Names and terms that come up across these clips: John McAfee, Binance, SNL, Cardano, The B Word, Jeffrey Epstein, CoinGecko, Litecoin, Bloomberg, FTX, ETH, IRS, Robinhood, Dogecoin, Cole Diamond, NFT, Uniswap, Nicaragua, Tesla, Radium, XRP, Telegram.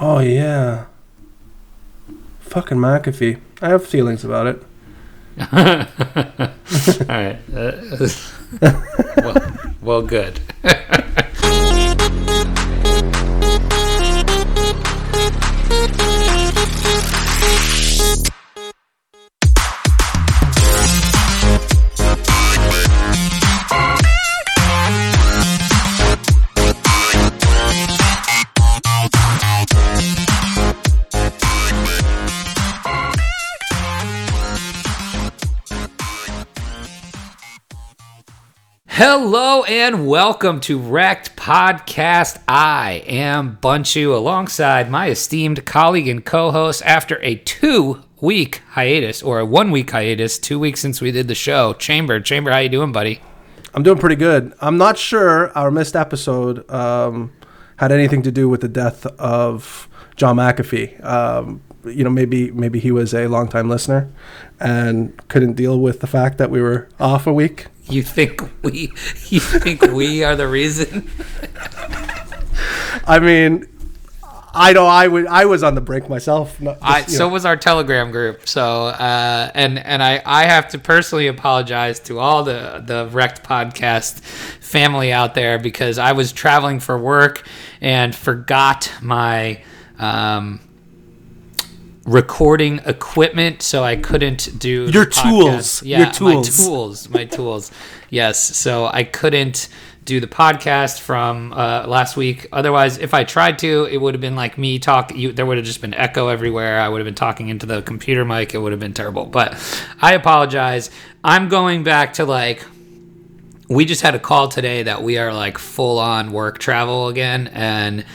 Oh, yeah. Fucking McAfee. I have feelings about it. All right. Well, good. Hello and welcome to Wrecked Podcast. I am Bunchu alongside my esteemed colleague and co-host after a 2-week hiatus, or a 1-week hiatus, 2 weeks since we did the show. Chamber, how you doing, buddy? I'm doing pretty good. I'm not sure our missed episode had anything to do with the death of John McAfee. Maybe he was a longtime listener and couldn't deal with the fact that we were off a week. You think we are the reason? I mean, I know I was on the brink myself. So was our Telegram group. So and I have to personally apologize to all the Wrecked Podcast family out there because I was traveling for work and forgot my recording equipment, so I couldn't do your tools. Yeah, my tools. Yes, so I couldn't do the podcast from last week. Otherwise, if I tried to, it would have been like me talk. There would have just been echo everywhere. I would have been talking into the computer mic. It would have been terrible. But I apologize. I'm going back to we just had a call today that we are full on work travel again, and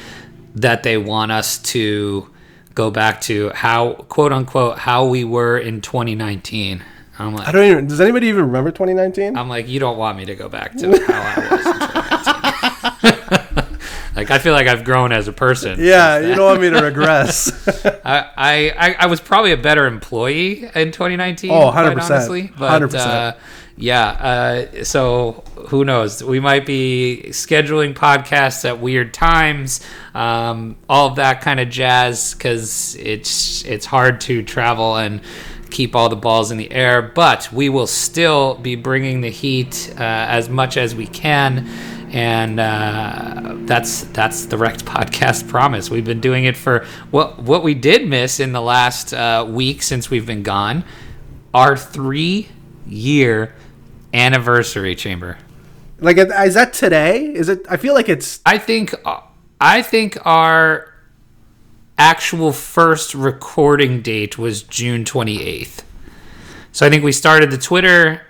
that they want us to go back to how, quote unquote, how we were in 2019. I'm like, does anybody even remember 2019? I'm like, you don't want me to go back to how I was in 2019. I feel like I've grown as a person. Yeah, you don't want me to regress. I was probably a better employee in 2019. Oh, 100%. Quite honestly, but 100%. So who knows? We might be scheduling podcasts at weird times, all of that kind of jazz, because it's hard to travel and keep all the balls in the air. But we will still be bringing the heat as much as we can, and that's the Wrecked Podcast promise. We've been doing it for what we did miss in the last week since we've been gone. Our 3-year anniversary, Chamber. Is that today? Is it? I feel like it's. I think our actual first recording date was June 28th. So I think we started the Twitter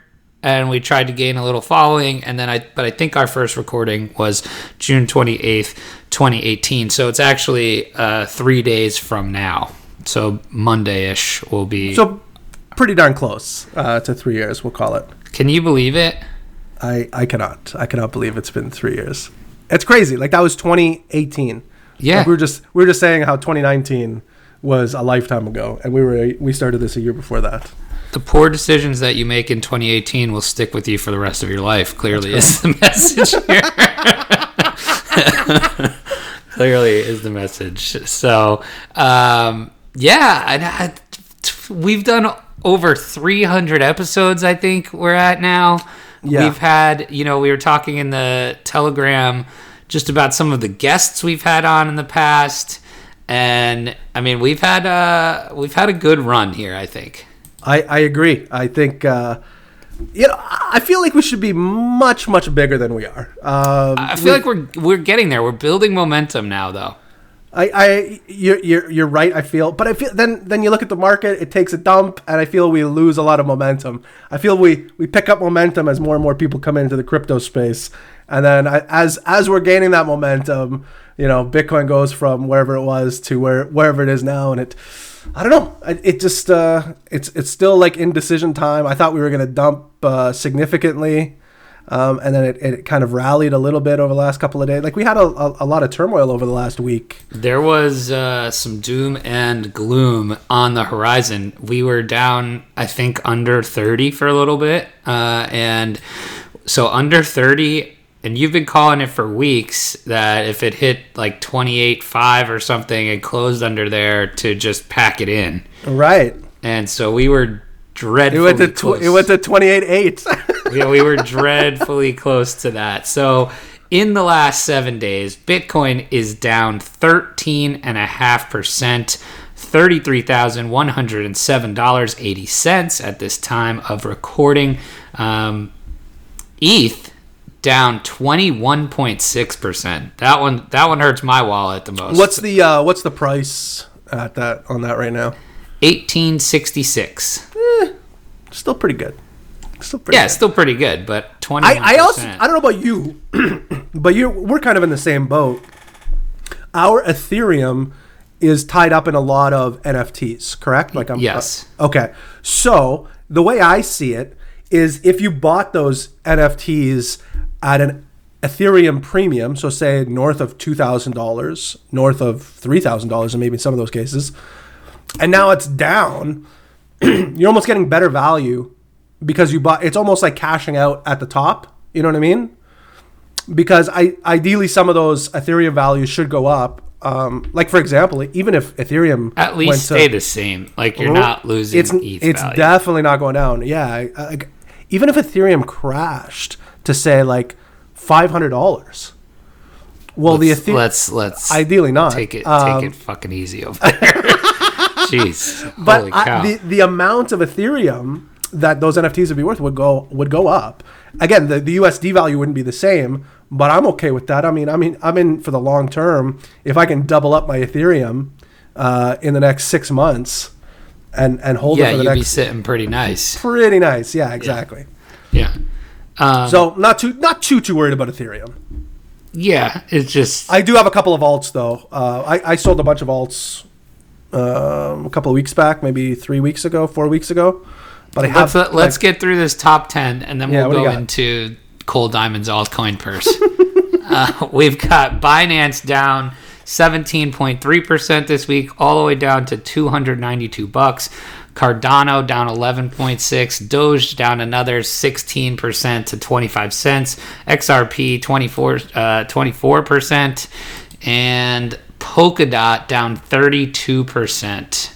and we tried to gain a little following, and then I think our first recording was June 28th, 2018. So it's actually 3 days from now. So Monday-ish will be. So pretty darn close to 3 years, we'll call it. Can you believe it? I cannot believe it's been 3 years. It's crazy. That was 2018. Yeah. We were just saying how 2019 was a lifetime ago, and we started this a year before that. The poor decisions that you make in 2018 will stick with you for the rest of your life, clearly is the message here. Clearly is the message. So, we've done over 300 episodes, I think we're at now. Yeah. We've had, we were talking in the Telegram just about some of the guests we've had on in the past, and I mean, we've had a good run here, I think. I agree. I think I feel like we should be much, much bigger than we are. I feel like we're getting there. We're building momentum now, though. You're right. I feel then you look at the market, it takes a dump, and I feel we lose a lot of momentum. I feel we pick up momentum as more and more people come into the crypto space, and then as we're gaining that momentum, Bitcoin goes from wherever it was to wherever it is now, and I don't know. It just it's still indecision time. I thought we were going to dump significantly. And then it kind of rallied a little bit over the last couple of days. We had a lot of turmoil over the last week. There was some doom and gloom on the horizon. We were down, I think, under 30 for a little bit. And so under 30 And you've been calling it for weeks that if it hit like 28.5 or something, it closed under there to just pack it in. Right. And so we were dreadfully close. It went to 28.8. Yeah, we were dreadfully close to that. So in the last 7 days, Bitcoin is down 13.5%, $33,107.80 at this time of recording. ETH down 21.6%. That one hurts my wallet the most. What's the price at that on that right now? $18.66. Still pretty good. Still pretty good. Still pretty good. But 20. I don't know about you, but we're kind of in the same boat. Our Ethereum is tied up in a lot of NFTs, correct? Yes. Okay. So the way I see it is, if you bought those NFTs at an Ethereum premium, so say north of $2,000, north of $3,000 in maybe some of those cases, and now it's down, you're almost getting better value because you bought. It's almost like cashing out at the top. You know what I mean? Because ideally some of those Ethereum values should go up. Like for example, even if Ethereum at least stay the same, like you're not losing ETH it's value. Definitely not going down. Yeah, even if Ethereum crashed to say like $500, well, let's ideally not take it fucking easy over there. Jeez, but holy cow. The amount of Ethereum that those NFTs would be worth would go up. Again, the USD value wouldn't be the same. But I'm okay with that. I mean, I'm in for the long term. If I can double up my Ethereum in the next 6 months and hold it for the next... Yeah, you'd be sitting pretty nice. Pretty nice. Yeah, exactly. Yeah. So not too worried about Ethereum. Yeah, it's just... I do have a couple of alts, though. I sold a bunch of alts a couple of weeks back, maybe 4 weeks ago. But I have... Let's get through this top 10, and then we'll go into... Cole Diamond's altcoin purse. We've got Binance down 17.3% this week, all the way down to $292. Cardano down 11.6%. Doge down another 16% to 25 cents. XRP 24%, and Polkadot down 32%.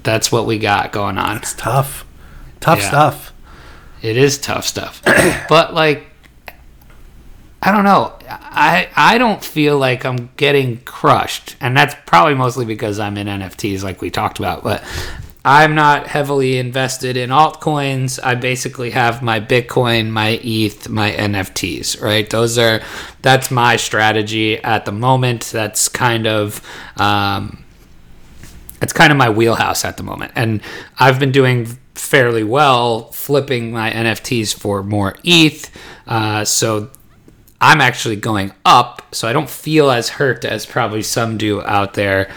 That's what we got going on. It's tough. Tough stuff. It is tough stuff. But, like, I don't know. I don't feel like I'm getting crushed. And that's probably mostly because I'm in NFTs like we talked about. But I'm not heavily invested in altcoins. I basically have my Bitcoin, my ETH, my NFTs, right? That's my strategy at the moment. That's kind of... it's kind of my wheelhouse at the moment. And I've been doing fairly well flipping my NFTs for more ETH. So I'm actually going up. So I don't feel as hurt as probably some do out there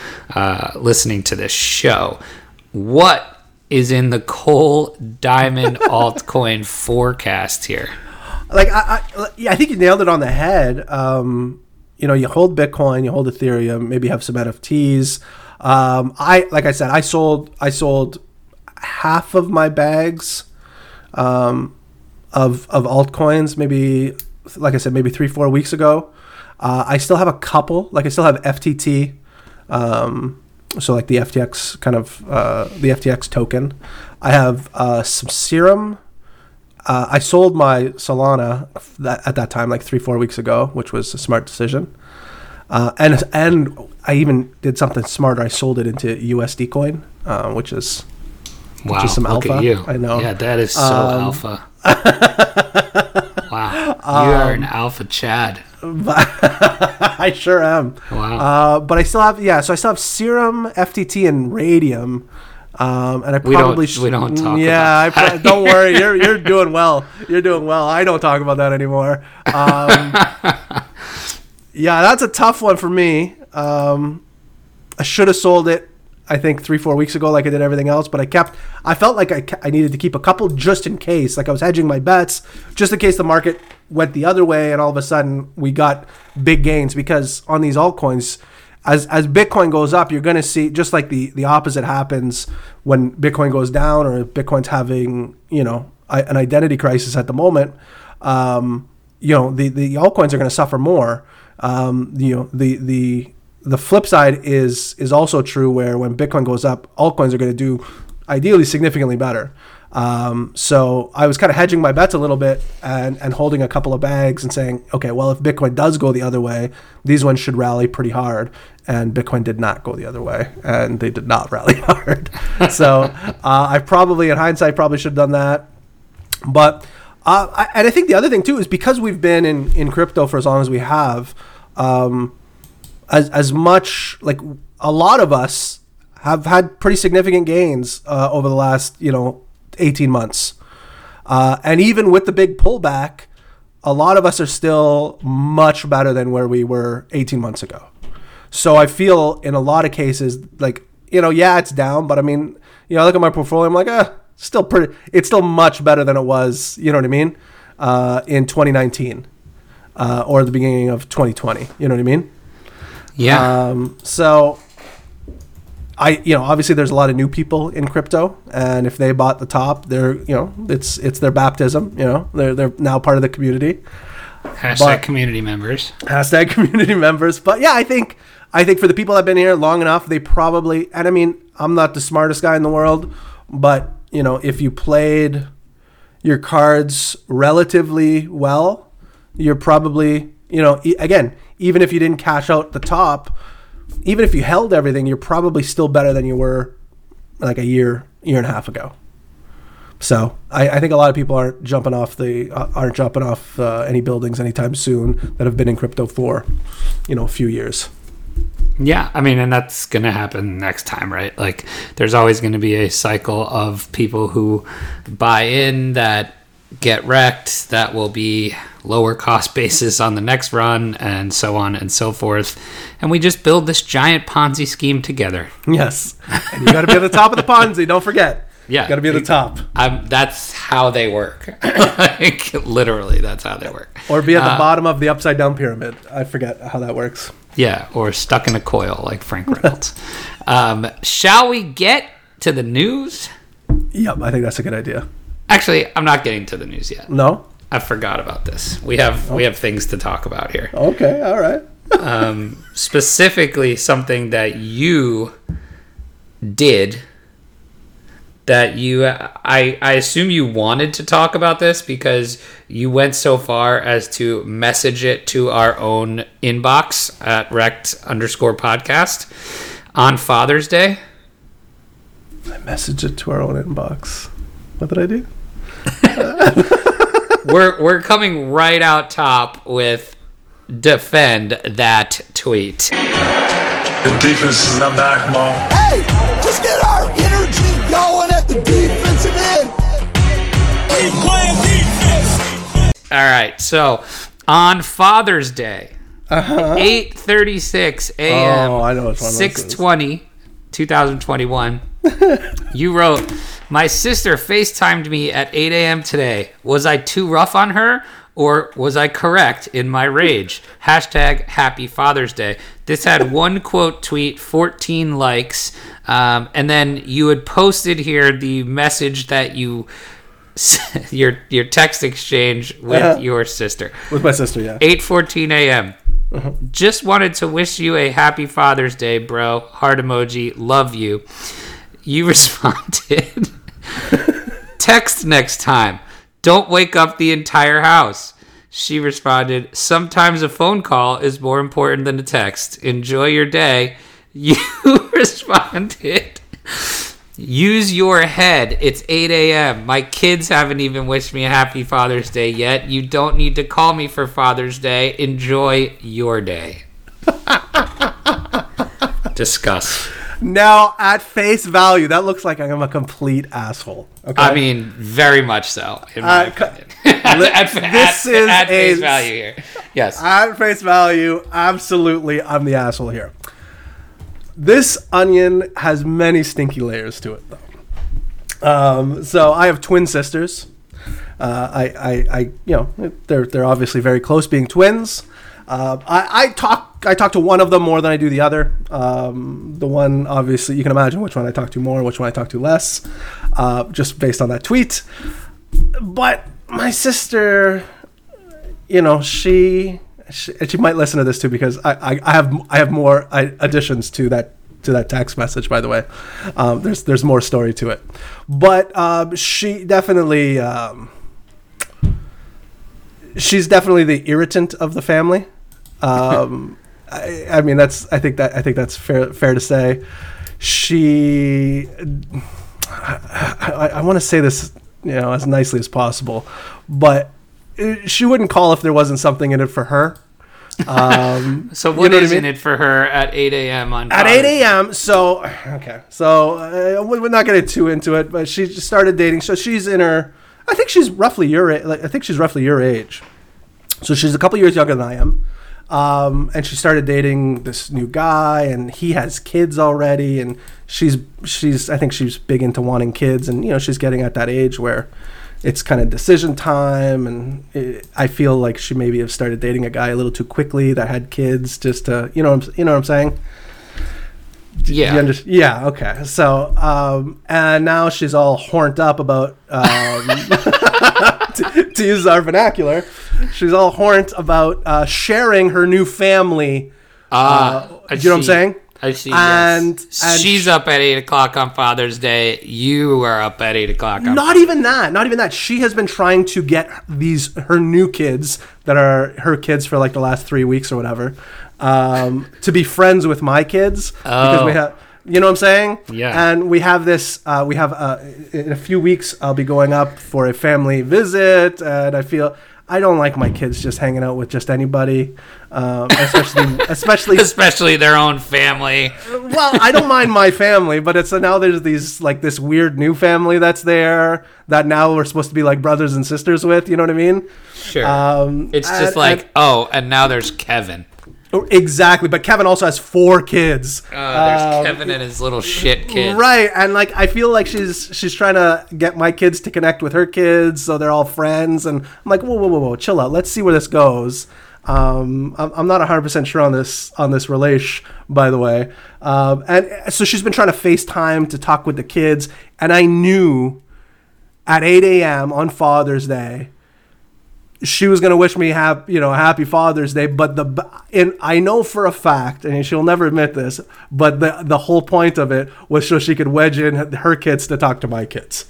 listening to this show. What is in the Cole Diamond altcoin forecast here? Like, I think you nailed it on the head. You hold Bitcoin, you hold Ethereum, maybe have some NFTs. I sold half of my bags of altcoins, maybe, like I said, maybe 3-4 weeks ago. I still have a couple. Like, I still have FTT, so like the FTX kind of the FTX token. I have some Serum. I sold my Solana at that time, like 3-4 weeks ago, which was a smart decision. And I even did something smarter. I sold it into USD Coin, which is some alpha. Look at you. I know. Yeah, that is so alpha. Wow. You are an alpha Chad. I sure am. Wow. But I still have, so I still have Serum, FTT, and Radium. And I probably should. We don't talk about that. Don't worry. You're doing well. You're doing well. I don't talk about that anymore. Yeah, that's a tough one for me. I should have sold it, I think, 3-4 weeks ago, like I did everything else. But I felt like I needed to keep a couple just in case. Like, I was hedging my bets just in case the market went the other way and all of a sudden we got big gains. Because on these altcoins, as Bitcoin goes up, you're going to see just like the opposite happens when Bitcoin goes down, or if Bitcoin's having, an identity crisis at the moment. the altcoins are going to suffer more. The flip side is also true, where when Bitcoin goes up, altcoins are going to do ideally significantly better. So I was kind of hedging my bets a little bit and holding a couple of bags and saying, okay, well, if Bitcoin does go the other way, these ones should rally pretty hard. And Bitcoin did not go the other way, and they did not rally hard. So I probably, in hindsight, should have done that. But I think the other thing too is because we've been in crypto for as long as we have, as much, like a lot of us have had pretty significant gains over the last 18 months. And even with the big pullback, a lot of us are still much better than where we were 18 months ago. So I feel in a lot of cases, it's down, but I mean, I look at my portfolio, I'm like, still pretty, it's still much better than it was, in 2019 or the beginning of 2020, Yeah. So I, obviously there's a lot of new people in crypto, and if they bought the top, they're, it's their baptism, they're now part of the community. Hashtag community members. But yeah, I think for the people that have been here long enough, they probably, and I mean, I'm not the smartest guy in the world, but if you played your cards relatively well, you're probably, again, even if you didn't cash out the top, even if you held everything, you're probably still better than you were like a year and a half ago. So I think a lot of people aren't jumping off any buildings anytime soon that have been in crypto for, a few years. Yeah, I mean, and that's going to happen next time, right? Like, there's always going to be a cycle of people who buy in that get wrecked. That will be lower cost basis on the next run, and so on and so forth. And we just build this giant Ponzi scheme together. Yes, and you got to be at the top of the Ponzi. Don't forget. Yeah, got to be at the top. That's how they work. Literally, that's how they work. Or be at the bottom of the upside down pyramid. I forget how that works. Yeah, or stuck in a coil like Frank Reynolds. Shall we get to the news? Yep, I think that's a good idea. Actually, I'm not getting to the news yet. No? I forgot about this. We have things to talk about here. Okay, all right. Specifically, something that you did. That you, I assume you wanted to talk about this because you went so far as to message it to our own inbox at Wrecked_podcast on Father's Day. I messaged it to our own inbox. What did I do? We're coming right out top with defend that tweet. The defense is not back, Mom. Hey, just get our energy going at the defensive end. Keep playing defense. All right, so on Father's Day, 8:36 a.m., 6/20/2021, you wrote, "My sister FaceTimed me at 8 a.m. today. Was I too rough on her? Or was I correct in my rage? Hashtag Happy Father's Day." This had one quote tweet, 14 likes. And then you had posted here the message that you, your text exchange with your sister. With my sister, yeah. 8:14 a.m. Uh-huh. "Just wanted to wish you a happy Father's Day, bro. Heart emoji. Love you." You responded, "Text next time. Don't wake up the entire house." She responded, "Sometimes a phone call is more important than a text. Enjoy your day." You responded, "Use your head. It's 8 a.m. My kids haven't even wished me a happy Father's Day yet. You don't need to call me for Father's Day. Enjoy your day." Discuss. Now, at face value, that looks like I'm a complete asshole. Okay? I mean, very much so, in my opinion. At face value here. Yes. At face value, absolutely, I'm the asshole here. This onion has many stinky layers to it, though. So I have twin sisters. They're obviously very close, being twins. I talk to one of them more than I do the other. The one, obviously, you can imagine which one I talk to more, which one I talk to less, just based on that tweet. But my sister, you know, she might listen to this too, because I have more additions to that text message, by the way. There's more story to it, but she definitely she's definitely the irritant of the family. I mean, I think that's fair to say. She, I want to say this, you know, as nicely as possible, but she wouldn't call if there wasn't something in it for her. So what, you know, is what I mean? In it for her at 8 a.m. on Friday? At 8 a.m. So, okay. So we're not going to get too into it, but she just started dating. So she's in her, I think she's roughly your age. So she's a couple years younger than I am. And she started dating this new guy, and he has kids already. And I think she's big into wanting kids, and, you know, she's getting at that age where it's kind of decision time. And I feel like she maybe have started dating a guy a little too quickly that had kids, just to, you know what I'm saying? Yeah. Yeah. Okay. So, and now she's all horned up about, to use our vernacular, she's all horned about sharing her new family. You know what I'm saying? I see. And she's up at 8 o'clock on Father's Day. You are up at 8 o'clock on Father's Day. Not even that. She has been trying to get her new kids, that are her kids for like the last 3 weeks or whatever, to be friends with my kids. Oh. Because we have... You know what I'm saying? Yeah. And we have this, in a few weeks, I'll be going up for a family visit, and I don't like my kids just hanging out with just anybody, especially their own family. Well, I don't mind my family, but it's now there's these, like, this weird new family that's there that now we're supposed to be like brothers and sisters with, you know what I mean? Sure. It's just and now there's Kevin. Exactly, but Kevin also has 4 kids. There's Kevin and his little shit kids, right? And like, I feel like she's trying to get my kids to connect with her kids, so they're all friends. And I'm like, whoa, chill out. Let's see where this goes. I'm not 100% sure on this relation, by the way. And so she's been trying to FaceTime to talk with the kids, and I knew at 8 a.m. on Father's Day, she was gonna wish me happy Father's Day, and I know for a fact, and she'll never admit this, but the whole point of it was so she could wedge in her kids to talk to my kids,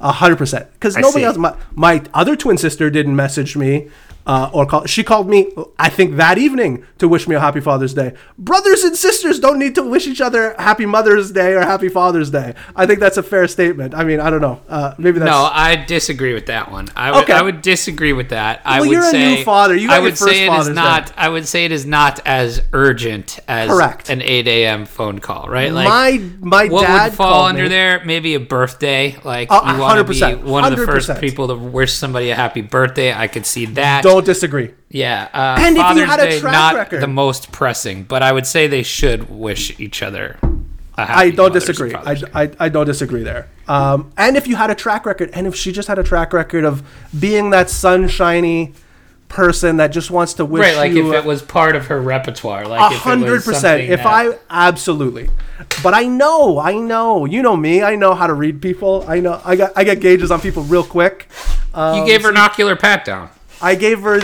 100%. Because nobody else, my other twin sister didn't message me or call. She called me, I think, that evening to wish me a happy Father's Day. Brothers and sisters don't need to wish each other happy Mother's Day or happy Father's Day. I think that's a fair statement. I mean, I don't know. Maybe that's... No, I disagree with that one. Okay. I would disagree with that. Well, you're a new father. You got your first Father's Day. I would say it is not as urgent as an 8 a.m. phone call, right? Like, my what dad would fall under me. There? Maybe a birthday. Like, you want to be one of the first people to wish somebody a happy birthday. I could see that. Don't disagree. Yeah. And Father's if you had a track not record. The most pressing, but I would say they should wish each other a happy I don't Mother's disagree. I don't disagree there. And if you had a track record, and if she just had a track record of being that sunshiny person that just wants to wish you... if it was part of her repertoire. 100%. Absolutely. But I know. You know me. I know how to read people. I know. I get gauges on people real quick. You gave her an ocular pat down. I gave her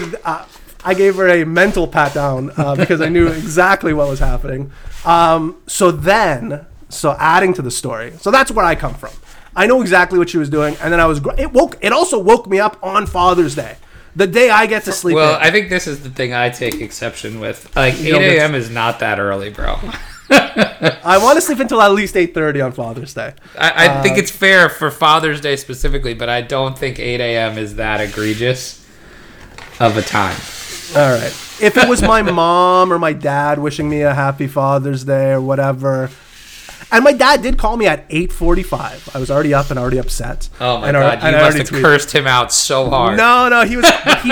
a mental pat down because I knew exactly what was happening. So adding to the story, so that's where I come from. I know exactly what she was doing, and then It also woke me up on Father's Day, the day I get to sleep. Well, in. I think this is the thing I take exception with. Like, 8 a.m. is not that early, bro. I want to sleep until at least 8:30 on Father's Day. I think it's fair for Father's Day specifically, but I don't think 8 a.m. is that egregious of a time. All right. If it was my mom or my dad wishing me a happy Father's Day or whatever, and my dad did call me at 8:45. I was already up and already upset. Oh my God! You must have cursed him out so hard. No, he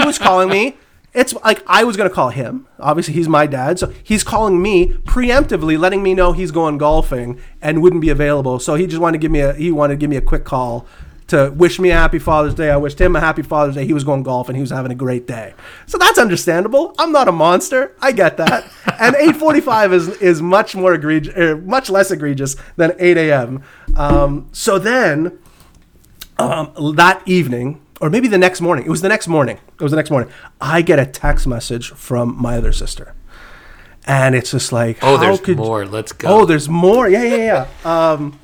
was calling me. It's like I was going to call him. Obviously, he's my dad, so he's calling me preemptively, letting me know he's going golfing and wouldn't be available. So he just wanted to give me a quick call to wish me a happy Father's Day. I wished him a happy Father's Day. He was going golf and he was having a great day. So that's understandable. I'm not a monster. I get that. And 8:45 is much more much less egregious than 8 a.m. So then that evening, or maybe the next morning. It was the next morning. I get a text message from my other sister. And it's just like, oh, there's more. Let's go. Oh, there's more. Yeah.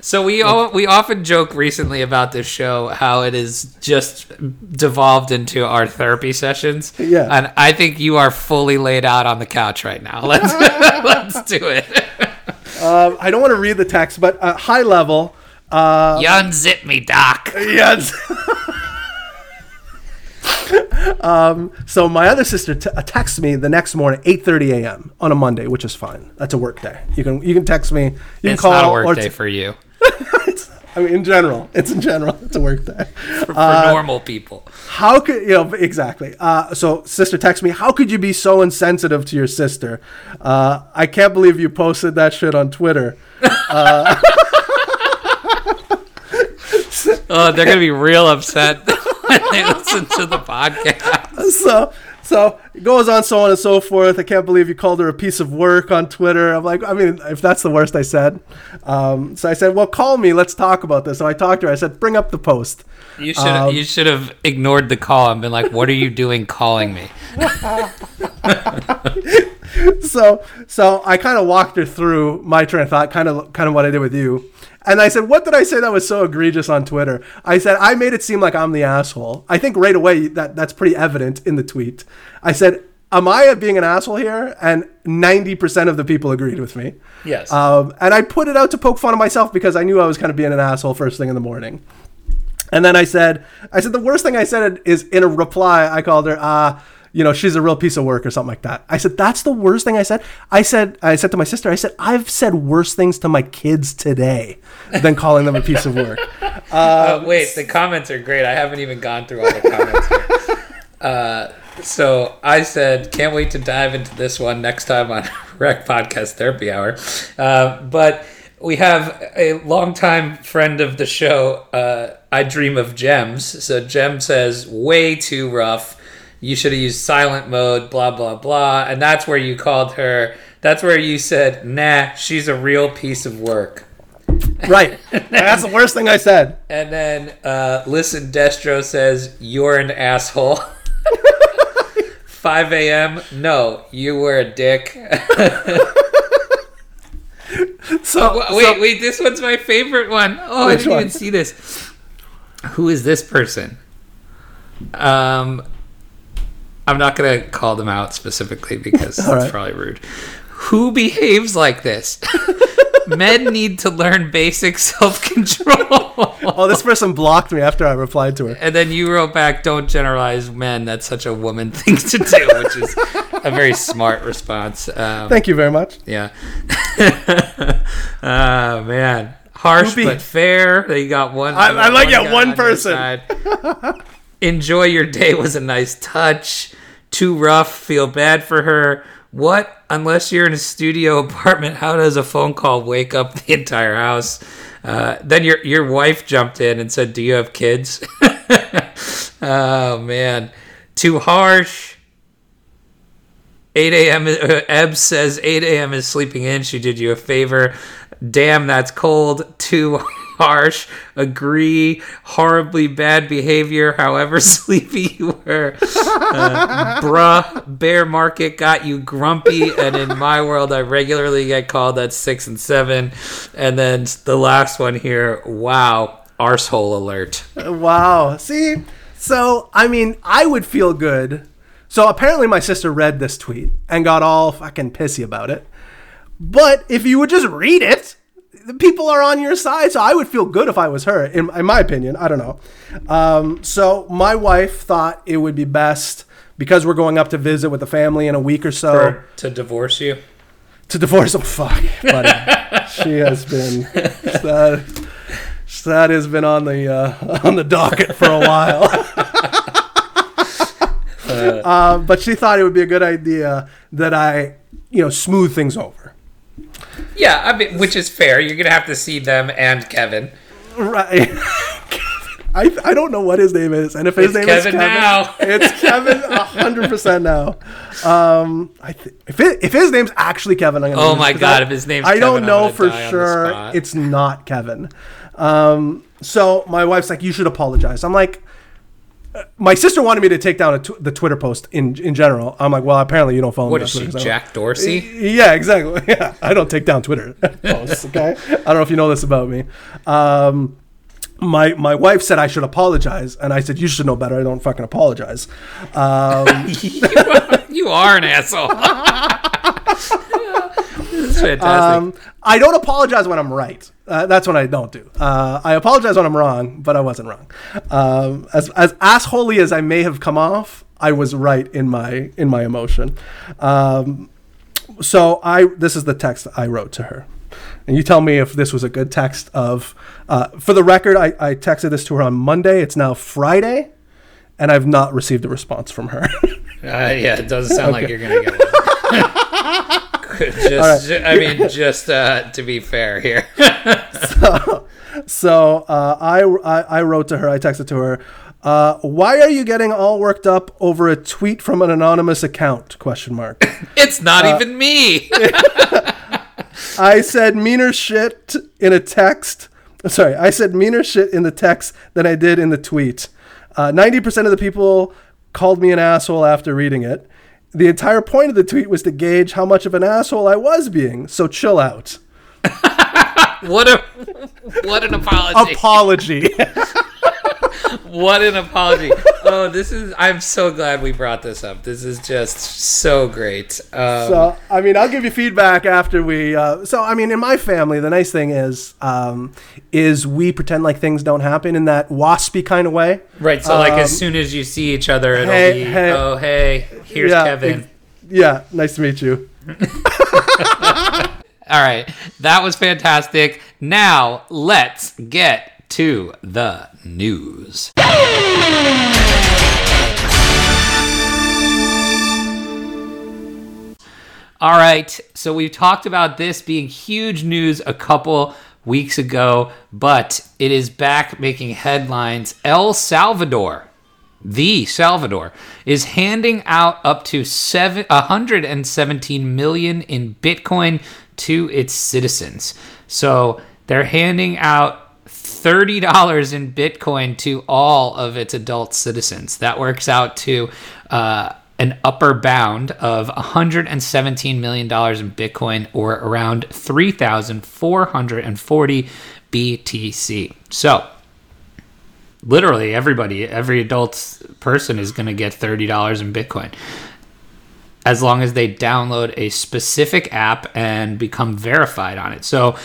So we often joke recently about this show how it is just devolved into our therapy sessions. Yeah. And I think you are fully laid out on the couch right now. Let's let's do it. I don't want to read the text, but high level. You unzip me, Doc. Yes. So my other sister texts me the next morning, 8:30 a.m. on a Monday, which is fine. That's a work day. You can text me. It's not a work day for you. In general, it's a work day for normal people. How could you know exactly? So sister texts me, how could you be so insensitive to your sister? I can't believe you posted that shit on Twitter. Oh, they're gonna be real upset. They listen to the podcast. So it goes on and so forth. I can't believe you called her a piece of work on Twitter. I'm like, I mean, if that's the worst I said. So I said, well, call me. Let's talk about this. So I talked to her. I said, bring up the post. You should have ignored the call and been like, what are you doing calling me? So I kind of walked her through my train of thought, kind of what I did with you. And I said, what did I say that was so egregious on Twitter? I said, I made it seem like I'm the asshole. I think right away that's pretty evident in the tweet. I said, am I being an asshole here? And 90% of the people agreed with me. Yes. And I put it out to poke fun of myself because I knew I was kind of being an asshole first thing in the morning. And then I said the worst thing I said is in a reply, I called her, she's a real piece of work or something like that. I said, that's the worst thing I said. I said to my sister, I've said worse things to my kids today than calling them a piece of work. Wait, the comments are great. I haven't even gone through all the comments here. So I said, can't wait to dive into this one next time on Wrecked Podcast Therapy Hour. But we have a longtime friend of the show, I Dream of Gems. So Gem says, way too rough. You should have used silent mode, blah, blah, blah. And that's where you called her. That's where you said, nah, she's a real piece of work. Right. Then, that's the worst thing I said. And then, listen, Destro says, you're an asshole. 5 a.m. No, you were a dick. Wait, this one's my favorite one. Oh, I didn't even see this. Who is this person? I'm not going to call them out specifically because that's probably rude. Who behaves like this? Men need to learn basic self-control. Oh, this person blocked me after I replied to her. And then you wrote back, don't generalize men. That's such a woman thing to do, which is a very smart response. Thank you very much. Yeah. Oh, man. Harsh but fair. They got one. I like that one person. Enjoy your day was a nice touch. Too rough. Feel bad for her. What? Unless you're in a studio apartment, how does a phone call wake up the entire house? Then your wife jumped in and said, do you have kids? Oh, man. Too harsh. 8 a.m. Eb says 8 a.m. is sleeping in. She did you a favor. Damn, that's cold. Too harsh. Agree. Horribly bad behavior, however sleepy you were. Bruh, bear market got you grumpy. And in my world, I regularly get called at 6 and 7. And then the last one here. Wow. Arsehole alert. Wow. See? So, I mean, I would feel good. So apparently my sister read this tweet and got all fucking pissy about it. But if you would just read it, the people are on your side. So I would feel good if I was her, in my opinion. I don't know. So my wife thought it would be best, because we're going up to visit with the family in a week or so. To divorce you? To divorce. Oh, fuck, buddy. She has been... That has been on the docket for a while. But she thought it would be a good idea that I, smooth things over. Yeah, I mean, which is fair. You're gonna have to see them and Kevin. Right. I don't know what his name is, and if his name is Kevin now, it's Kevin 100% now. If his name's actually Kevin, I'm gonna. Oh my god, if his name's Kevin, I don't know for sure. It's not Kevin. So my wife's like, you should apologize. I'm like, my sister wanted me to take down the Twitter post in general. I'm like, well, apparently you don't follow me on Twitter. What is she, Jack Dorsey? Yeah, exactly. Yeah, I don't take down Twitter posts, okay? I don't know if you know this about me. My wife said I should apologize, and I said, you should know better. I don't fucking apologize. You are an asshole. This is fantastic. I don't apologize when I'm right. That's what I don't do. I apologize when I'm wrong, but I wasn't wrong. As assholey as I may have come off, I was right in my emotion. This is the text I wrote to her. And you tell me if this was a good text of... for the record, I texted this to her on Monday. It's now Friday, and I've not received a response from her. Yeah, it doesn't sound like you're going to get one. To be fair here. I wrote to her, I texted to her, why are you getting all worked up over a tweet from an anonymous account? ? It's not even me. I said meaner shit in a text. Sorry, I said meaner shit in the text than I did in the tweet. 90% of the people called me an asshole after reading it. The entire point of the tweet was to gauge how much of an asshole I was being, so chill out. What an apology. Apology. What an apology. Oh, I'm so glad we brought this up. This is just so great. I'll give you feedback after we... in my family, the nice thing is we pretend like things don't happen in that waspy kind of way. Right, so as soon as you see each other, it'll be, oh, hey, here's Kevin. Nice to meet you. All right, that was fantastic. Now, let's get to the news. All right, so we've talked about this being huge news a couple weeks ago, but it is back making headlines. The Salvador is handing out up to 117 million in Bitcoin to its citizens. So they're handing out $30 in Bitcoin to all of its adult citizens. That works out to an upper bound of $117 million in Bitcoin, or around 3,440 BTC. So literally every adult person is going to get $30 in Bitcoin, as long as they download a specific app and become verified on it. So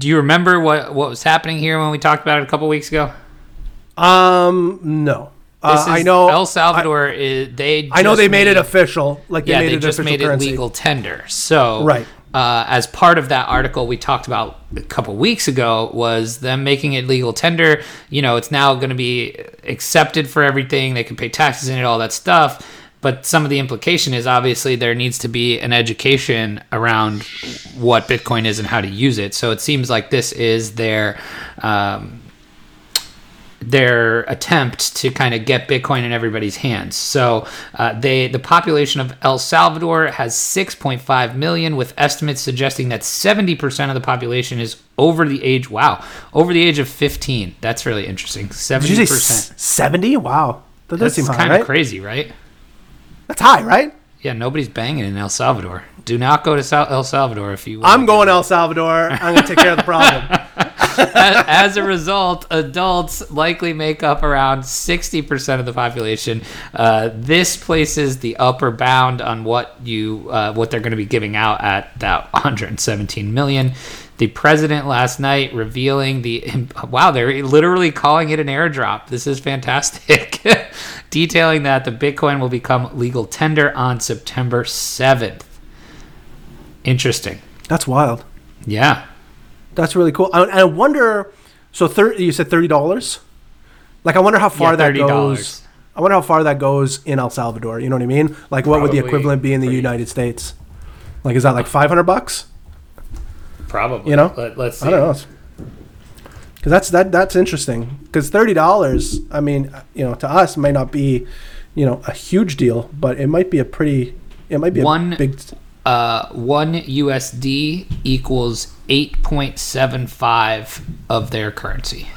do you remember what was happening here when we talked about it a couple weeks ago? No. I know El Salvador made it official. They just made it legal tender. So right. As part of that article we talked about a couple weeks ago was them making it legal tender. It's now going to be accepted for everything. They can pay taxes in it, all that stuff. But some of the implication is obviously there needs to be an education around what Bitcoin is and how to use it. So it seems like this is their attempt to kind of get Bitcoin in everybody's hands. So the population of El Salvador has 6.5 million, with estimates suggesting that 70% of the population is over the age of 15. That's really interesting. 70%. Did you say 70? Wow. That does seem high, right? That's kind of crazy, right? That's high, right? Yeah, nobody's banging in El Salvador. Do not go to El Salvador if you want. I'm going to El Salvador. I'm going to take care of the problem. As a result, adults likely make up around 60% of the population. This places the upper bound on what they're going to be giving out at that 117 million. The president last night revealing they're literally calling it an airdrop. This is fantastic. Detailing that the Bitcoin will become legal tender on September 7th. Interesting. That's wild. Yeah. That's really cool. I wonder, so you said $30? I wonder how far that goes. I wonder how far that goes in El Salvador. You know what I mean? Probably what would the equivalent be in the United States? Is that $500? Probably. Let's see. I don't know. Because that's interesting. Because $30, to us may not be, a huge deal, but it might be a big. One USD equals 8.75 of their currency.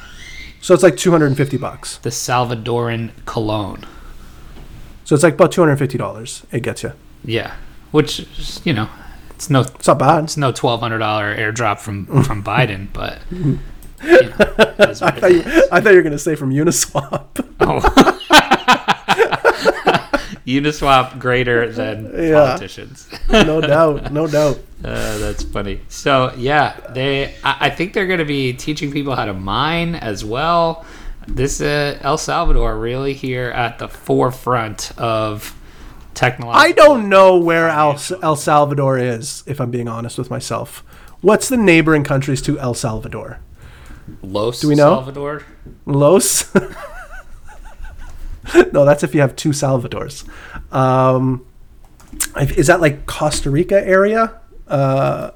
So it's like $250. The Salvadoran cologne. So it's like about $250 it gets you. Yeah, which, you know, it's not bad. It's no $1,200 airdrop from Biden, but... You know, I thought you were going to say from Uniswap. Oh. Uniswap greater than politicians. No doubt. That's funny. So, yeah, I think they're going to be teaching people how to mine as well. This El Salvador really here at the forefront of technology. I don't know where El Salvador is, if I'm being honest with myself. What's the neighboring countries to El Salvador? Los Salvador? Los? No, that's if you have two Salvadors. Is that like Costa Rica area?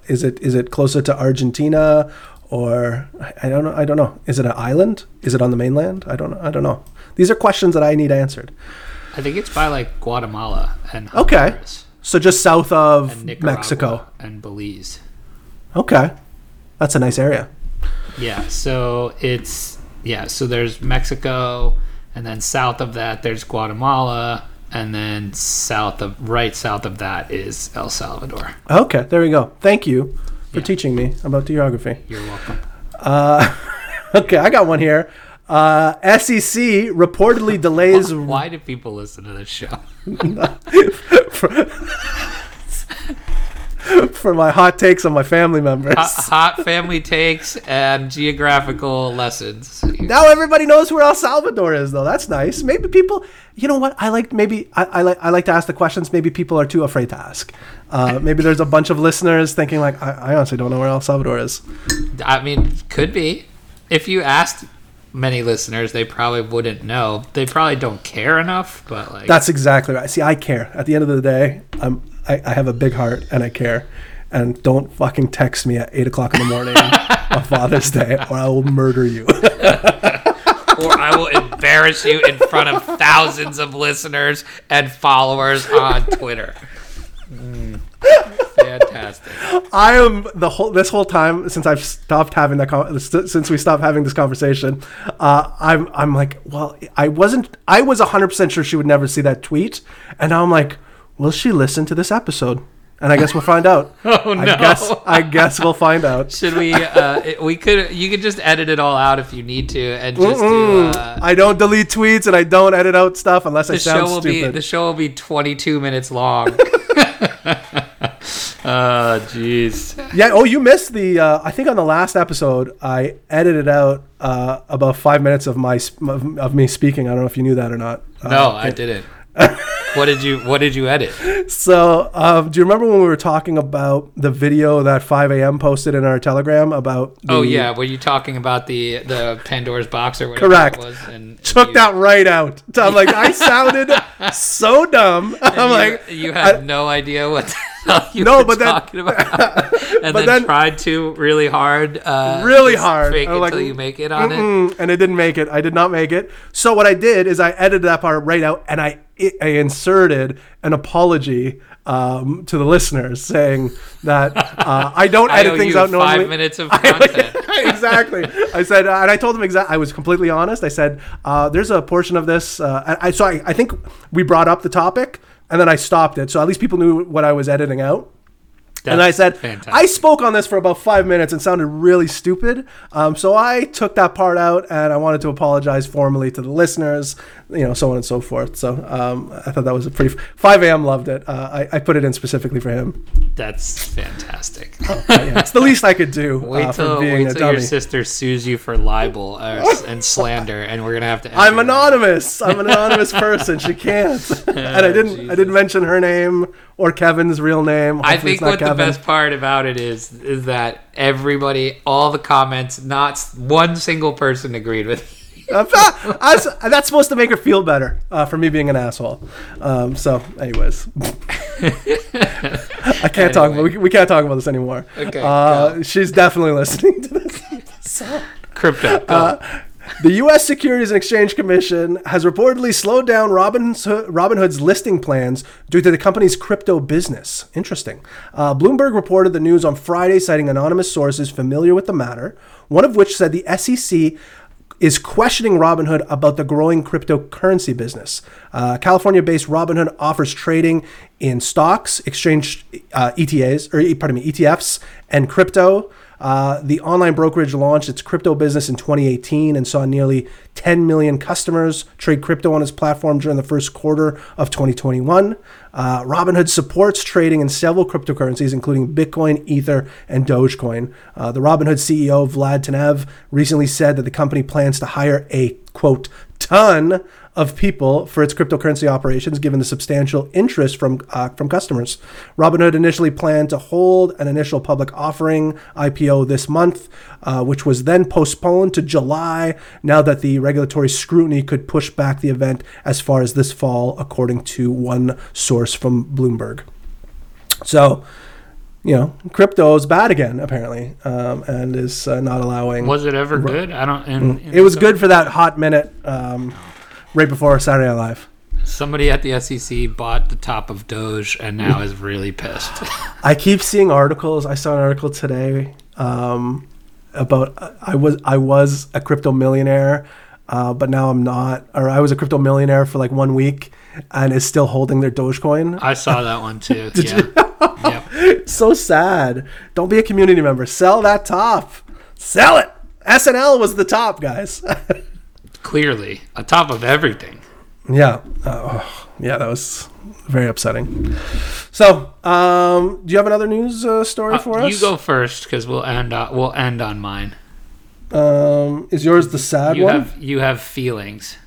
Is it closer to Argentina, or I don't know. Is it an island? Is it on the mainland? I don't know. These are questions that I need answered. I think it's by like Guatemala and Honduras. Okay. So just south of and Nicaragua, Mexico and Belize. Okay. That's a nice area. Yeah, so there's Mexico, and then south of that there's Guatemala, and then south of that is El Salvador. Okay, there we go. Thank you for teaching me about geography. You're welcome. Okay, I got one here. SEC reportedly delays... Why do people listen to this show? For my hot takes on my family members. Hot family takes and geographical lessons. Now everybody knows where El Salvador is, though. That's nice. Maybe people, you know what? I like to ask the questions maybe people are too afraid to ask. Maybe there's a bunch of listeners thinking like, I honestly don't know where El Salvador is. I mean, could be. If you asked many listeners, they probably wouldn't know. They probably don't care enough, but like... That's exactly right. See, I care. At the end of the day, I have a big heart and I care, and don't fucking text me at 8:00 in the morning on Father's Day, or I will murder you, or I will embarrass you in front of thousands of listeners and followers on Twitter. Fantastic. I am this whole time since I've stopped having since we stopped having this conversation. I'm like, well, I was 100% sure she would never see that tweet, and now I'm like, will she listen to this episode? And I guess we'll find out. Oh no! I guess we'll find out. Should we? You could just edit it all out if you need to, and just do. I don't delete tweets, and I don't edit out stuff unless I sound stupid. The show will be 22 minutes long. Jeez. Yeah. Oh, you missed the. I think on the last episode, I edited out about 5 minutes of me speaking. I don't know if you knew that or not. No, I didn't. What did you edit? So, do you remember when we were talking about the video that 5 AM posted in our Telegram about? Oh yeah, were you talking about the Pandora's box or whatever? Correct. It was? And took that right out. I'm like, I sounded so dumb. You had no idea what the hell you were talking about, and then tried to really hard. Fake it till you make it on it, and it didn't make it. I did not make it. So what I did is I edited that part right out, and I inserted an apology to the listeners saying that I don't edit things out normally. 5 minutes of content. Exactly. I said, and I told them exactly. I was completely honest. I said, there's a portion of this. I think we brought up the topic, and then I stopped it, so at least people knew what I was editing out. That's and I said, fantastic. I spoke on this for about 5 minutes and sounded really stupid. So I took that part out, and I wanted to apologize formally to the listeners, you know, so on and so forth. So I thought that was a pretty... 5 a.m. loved it. I put it in specifically for him. That's fantastic. Oh, yeah. It's the least I could do. Wait till your sister sues you for libel and slander, and we're going to have to... I'm anonymous. I'm an anonymous person. She can't. And I didn't mention her name or Kevin's real name. Hopefully I think what Kevin. The best part about it is that everybody, all the comments, not one single person agreed with you. That's supposed to make her feel better for me being an asshole. So, anyways, I can't talk. We can't talk about this anymore. Okay, she's definitely listening to this. Crypto. The U.S. Securities and Exchange Commission has reportedly slowed down Robinhood's listing plans due to the company's crypto business. Interesting. Bloomberg reported the news on Friday, citing anonymous sources familiar with the matter, one of which said the SEC is questioning Robinhood about the growing cryptocurrency business. California-based Robinhood offers trading in stocks, ETFs, and crypto. The online brokerage launched its crypto business in 2018 and saw nearly 10 million customers trade crypto on its platform during the first quarter of 2021. Robinhood supports trading in several cryptocurrencies, including Bitcoin, Ether, and Dogecoin. The Robinhood CEO, Vlad Tenev, recently said that the company plans to hire a, quote, ton of people for its cryptocurrency operations, given the substantial interest from customers. Robinhood initially planned to hold an initial public offering IPO this month, which was then postponed to July, now that the regulatory scrutiny could push back the event as far as this fall, according to one source from Bloomberg. So, you know, crypto is bad again, apparently, and is not allowing. Was it ever good? I don't. It was good for that hot minute right before Saturday Night Live. Somebody at the SEC bought the top of Doge and now is really pissed. I keep seeing articles. I saw an article today about I was a crypto millionaire, but now I'm not. Or I was a crypto millionaire for like 1 week and is still holding their Dogecoin. I saw that one too. Yeah. Yep. So sad. Don't be a community member. Sell that top. Sell it. SNL was the top, guys. Clearly, on top of everything. Yeah. Yeah, that was very upsetting. So, do you have another news story for us? You go first, because we'll end on mine. Is yours the sad one? You have feelings.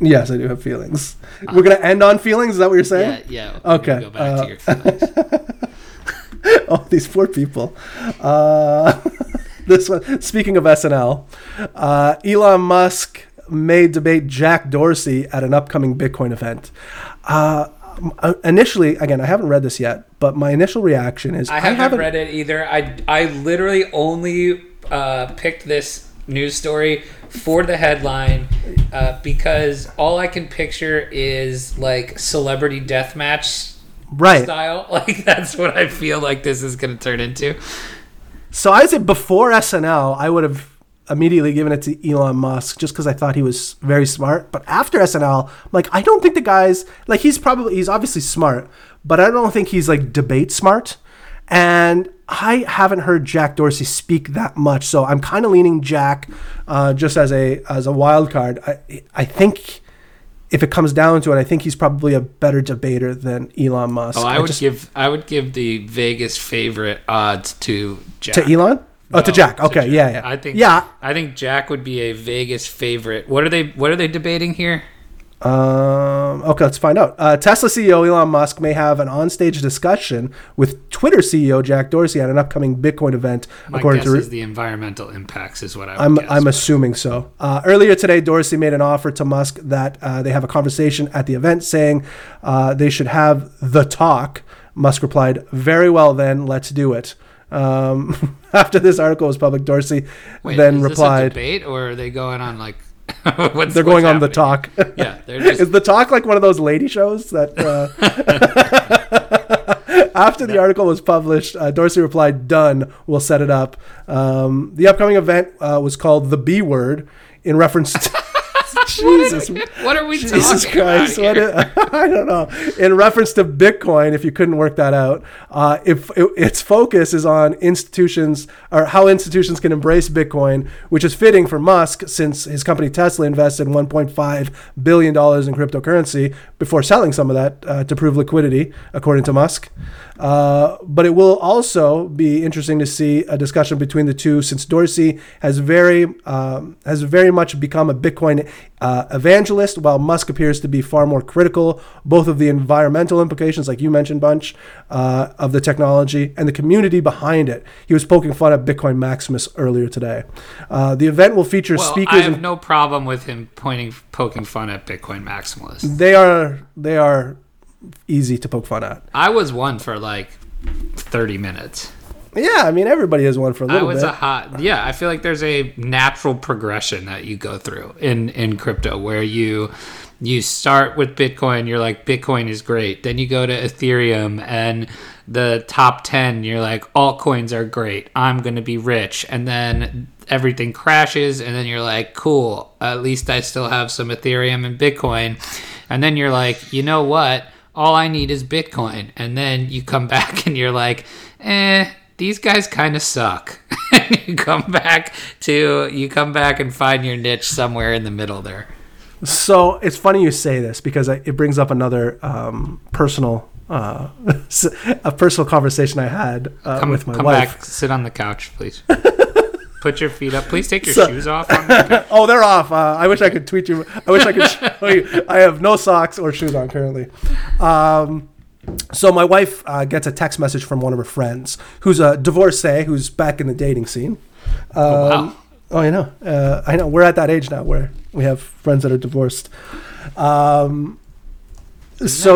Yes, I do have feelings. We're going to end on feelings? Is that what you're saying? Yeah. Okay. Go back to your feelings. Oh, these poor people. This one. Speaking of SNL, Elon Musk may debate Jack Dorsey at an upcoming Bitcoin event. Initially, again, I haven't read this yet, but my initial reaction is I haven't read it either. I literally only picked this news story for the headline because all I can picture is like celebrity deathmatch style. Like that's what I feel like this is going to turn into. So I said before SNL, I would have immediately given it to Elon Musk just because I thought he was very smart. But after SNL, I'm like, I don't think the guy's like he's obviously smart, but I don't think he's like debate smart. And I haven't heard Jack Dorsey speak that much, so I'm kind of leaning Jack just as a wild card. I think if it comes down to it, I think he's probably a better debater than Elon Musk. Oh, I would give the Vegas favorite odds to Jack. To Elon? Oh, no, to Jack. Okay, to Jack. Yeah. I think Jack would be a Vegas favorite. What are they debating here? Okay, let's find out. Tesla CEO Elon Musk may have an on-stage discussion with Twitter CEO Jack Dorsey at an upcoming Bitcoin event. My guess is the environmental impacts is what I'm guess. I'm assuming so. Earlier today, Dorsey made an offer to Musk that they have a conversation at the event, saying they should have the talk. Musk replied, "Very well then, let's do it." After this article was public, Dorsey then replied, "Is this a debate, or are they going on like?" They're going on happening? The talk. Yeah, they're just... Is the talk like one of those lady shows that? After the article was published, Dorsey replied, "Done. We'll set it up." The upcoming event was called "The B Word," in reference to Jesus. What are we talking about? Jesus Christ! I don't know. In reference to Bitcoin, if you couldn't work that out, if its focus is on institutions or how institutions can embrace Bitcoin, which is fitting for Musk since his company Tesla invested $1.5 billion in cryptocurrency before selling some of that to prove liquidity, according to Musk. But it will also be interesting to see a discussion between the two, since Dorsey has very much become a Bitcoin evangelist, while Musk appears to be far more critical, both of the environmental implications, like you mentioned, Bunch, of the technology and the community behind it. He was poking fun at Bitcoin Maximus earlier today. The event will feature speakers. I have no problem with him poking fun at Bitcoin Maximus. They are easy to poke fun at. I was one for like 30 minutes. Yeah, I mean, everybody has one for a little bit. I feel like there's a natural progression that you go through in crypto where you start with Bitcoin, you're like, Bitcoin is great. Then you go to Ethereum and the top 10, you're like, altcoins are great, I'm going to be rich. And then everything crashes, and then you're like, cool, at least I still have some Ethereum and Bitcoin. And then you're like, you know what? All I need is Bitcoin. And then you come back and you're like, these guys kind of suck. You come back and find your niche somewhere in the middle there. So it's funny you say this, because it brings up another personal conversation I had with my wife. Come back, sit on the couch, please. Put your feet up. Please take your shoes off. Oh, they're off. I wish I could tweet you. I wish I could show you. I have no socks or shoes on currently. So my wife gets a text message from one of her friends who's a divorcee who's back in the dating scene. Wow. Oh, you know. I know. We're at that age now where we have friends that are divorced. So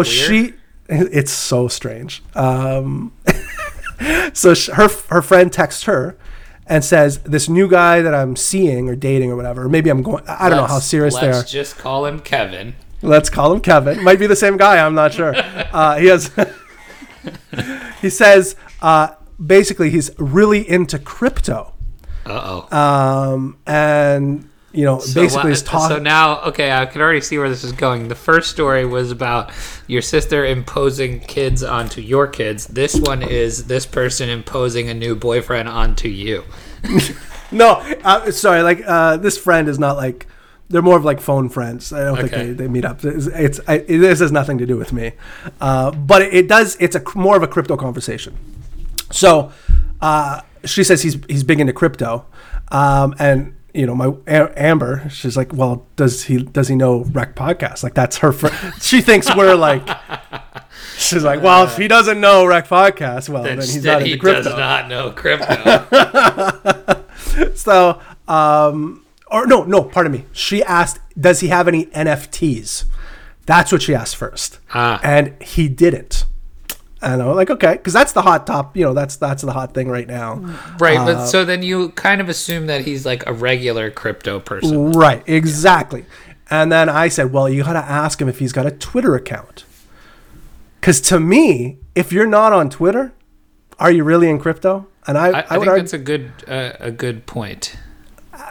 she... It's so strange. So her friend texts her and says, this new guy that I'm seeing or dating or whatever, or maybe I'm going, I don't know how serious they are. Let's just call him Kevin. Let's call him Kevin. Might be the same guy. I'm not sure. He says, basically, he's really into crypto. Uh-oh. And, you know, so basically is talking. So now, okay, I can already see where this is going. The first story was about your sister imposing kids onto your kids. This one is this person imposing a new boyfriend onto you. No, sorry. Like, this friend is not like, they're more of like phone friends. I don't think they meet up. This has nothing to do with me. But it does, it's more of a crypto conversation. So she says he's big into crypto. And, you know, my Amber, she's like, well, does he know Wrecked Podcast? Like, that's her friend. She thinks we're like, she's like, well, if he doesn't know Wrecked Podcast, well, then he's not into crypto. He does not know crypto. So, or no, pardon me. She asked, does he have any NFTs? That's what she asked first. And he didn't. And I was like, okay, because that's the hot top, you know, that's the hot thing right now. Right, but so then you kind of assume that he's like a regular crypto person. Right, exactly. Yeah. And then I said, well, you got to ask him if he's got a Twitter account. Because to me, if you're not on Twitter, are you really in crypto? And I would think argue, that's a good point.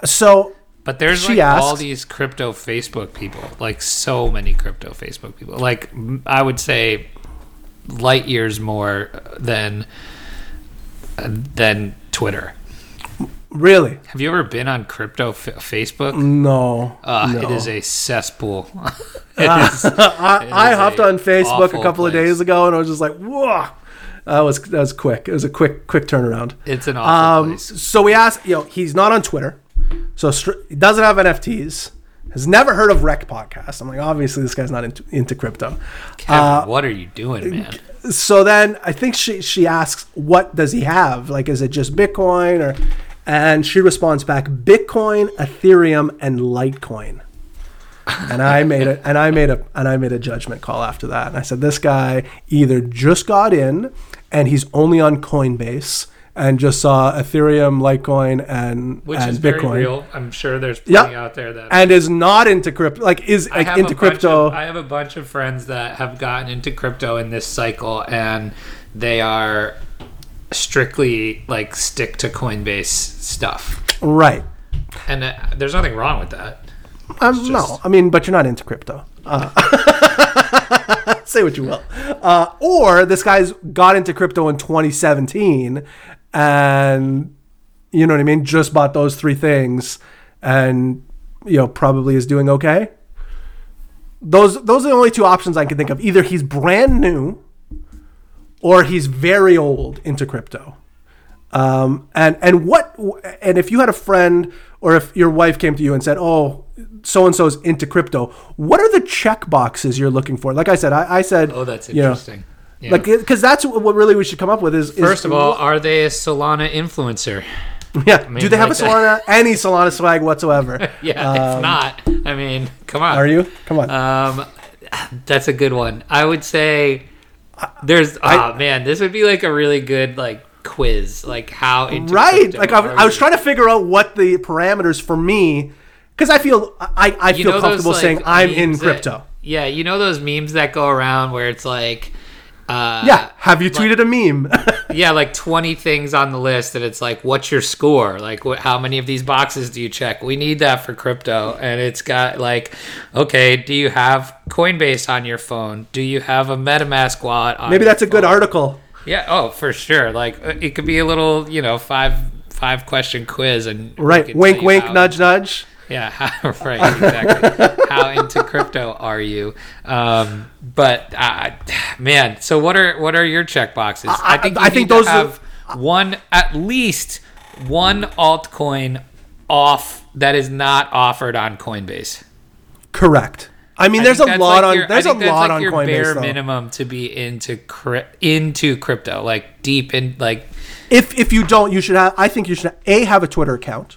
So... But there's like all these crypto Facebook people, like so many crypto Facebook people. Like I would say... light years more than Twitter. Really? Have you ever been on crypto Facebook? No. No. It is a cesspool. I hopped on Facebook a couple of days ago and I was just like, whoa. That was quick. It was a quick turnaround. It's an awful place. So we asked, you know, he's not on Twitter. So he doesn't have NFTs. Has never heard of Wrecked Podcast. I'm like, obviously, this guy's not into crypto. Kevin, what are you doing, man? So then I think she asks, what does he have? Like, is it just Bitcoin? And she responds back, Bitcoin, Ethereum, and Litecoin. And I made a judgment call after that. And I said, this guy either just got in and he's only on Coinbase. And just saw Ethereum, Litecoin, and Bitcoin. Very real. I'm sure there's plenty out there that and is not into crypto. Like is like into crypto. I have a bunch of friends that have gotten into crypto in this cycle, and they are strictly like stick to Coinbase stuff. Right. And there's nothing wrong with that. No, I mean, but you're not into crypto. Say what you will. Or this guy's got into crypto in 2017. And you know what I mean? Just bought those three things and, you know, probably is doing okay. Those are the only two options I can think of. Either he's brand new or he's very old into crypto. And if you had a friend or if your wife came to you and said, oh, so-and-so's into crypto, what are the check boxes you're looking for? Like I said, I said, oh, that's interesting. You know, yeah. Like, because that's what really we should come up with is first of all, are they a Solana influencer? Yeah. I mean, do they have like a Solana, any Solana swag whatsoever? Yeah, if not, I mean, come on. Are you? Come on. That's a good one. I would say there's. This would be like a really good like quiz, like how into crypto. Like I was trying to figure out what the parameters for me, because I feel I feel comfortable saying I'm in crypto. Yeah, you know those memes that go around where it's like. Yeah. Have you tweeted a meme? Yeah, like 20 things on the list, and it's like, what's your score? Like, how many of these boxes do you check? We need that for crypto. And it's got like, okay, do you have Coinbase on your phone? Do you have a MetaMask wallet on? Maybe that's a good article. Yeah. Oh, for sure. Like, it could be a little, you know, five question quiz, and right. Wink, wink. Nudge, nudge. Yeah, right, exactly. How into crypto are you? Man, so what are your checkboxes? I think those have one, at least one altcoin off that is not offered on Coinbase. Correct. I mean, there's a lot on Coinbase. Bare though. Minimum to be into crypto, like deep in, like. If you don't, you should have. I think you should have a Twitter account.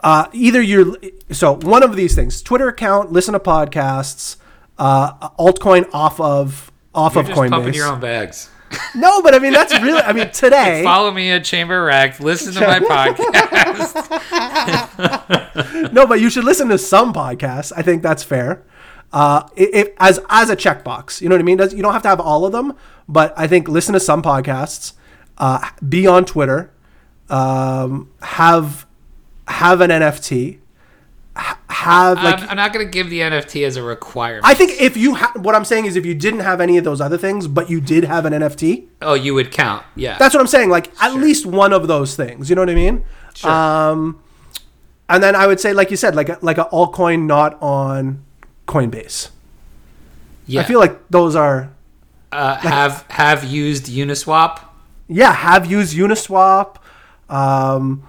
So one of these things: Twitter account, listen to podcasts, altcoin off of Coinbase. You're just pumping your own bags. No, but I mean that's really. I mean today. Follow me at Chamber Wrecked. Listen to my podcast. No, but you should listen to some podcasts. I think that's fair. As a checkbox, you know what I mean. You don't have to have all of them, but I think listen to some podcasts. Be on Twitter. Have an NFT. I'm not going to give the NFT as a requirement. I think if you what I'm saying is if you didn't have any of those other things, but you did have an NFT. Oh, you would count. Yeah. That's what I'm saying. Like at least one of those things. You know what I mean? Sure. And then I would say, like you said, like an altcoin not on Coinbase. Yeah. I feel like those are. Have used Uniswap. Yeah. Have used Uniswap. Have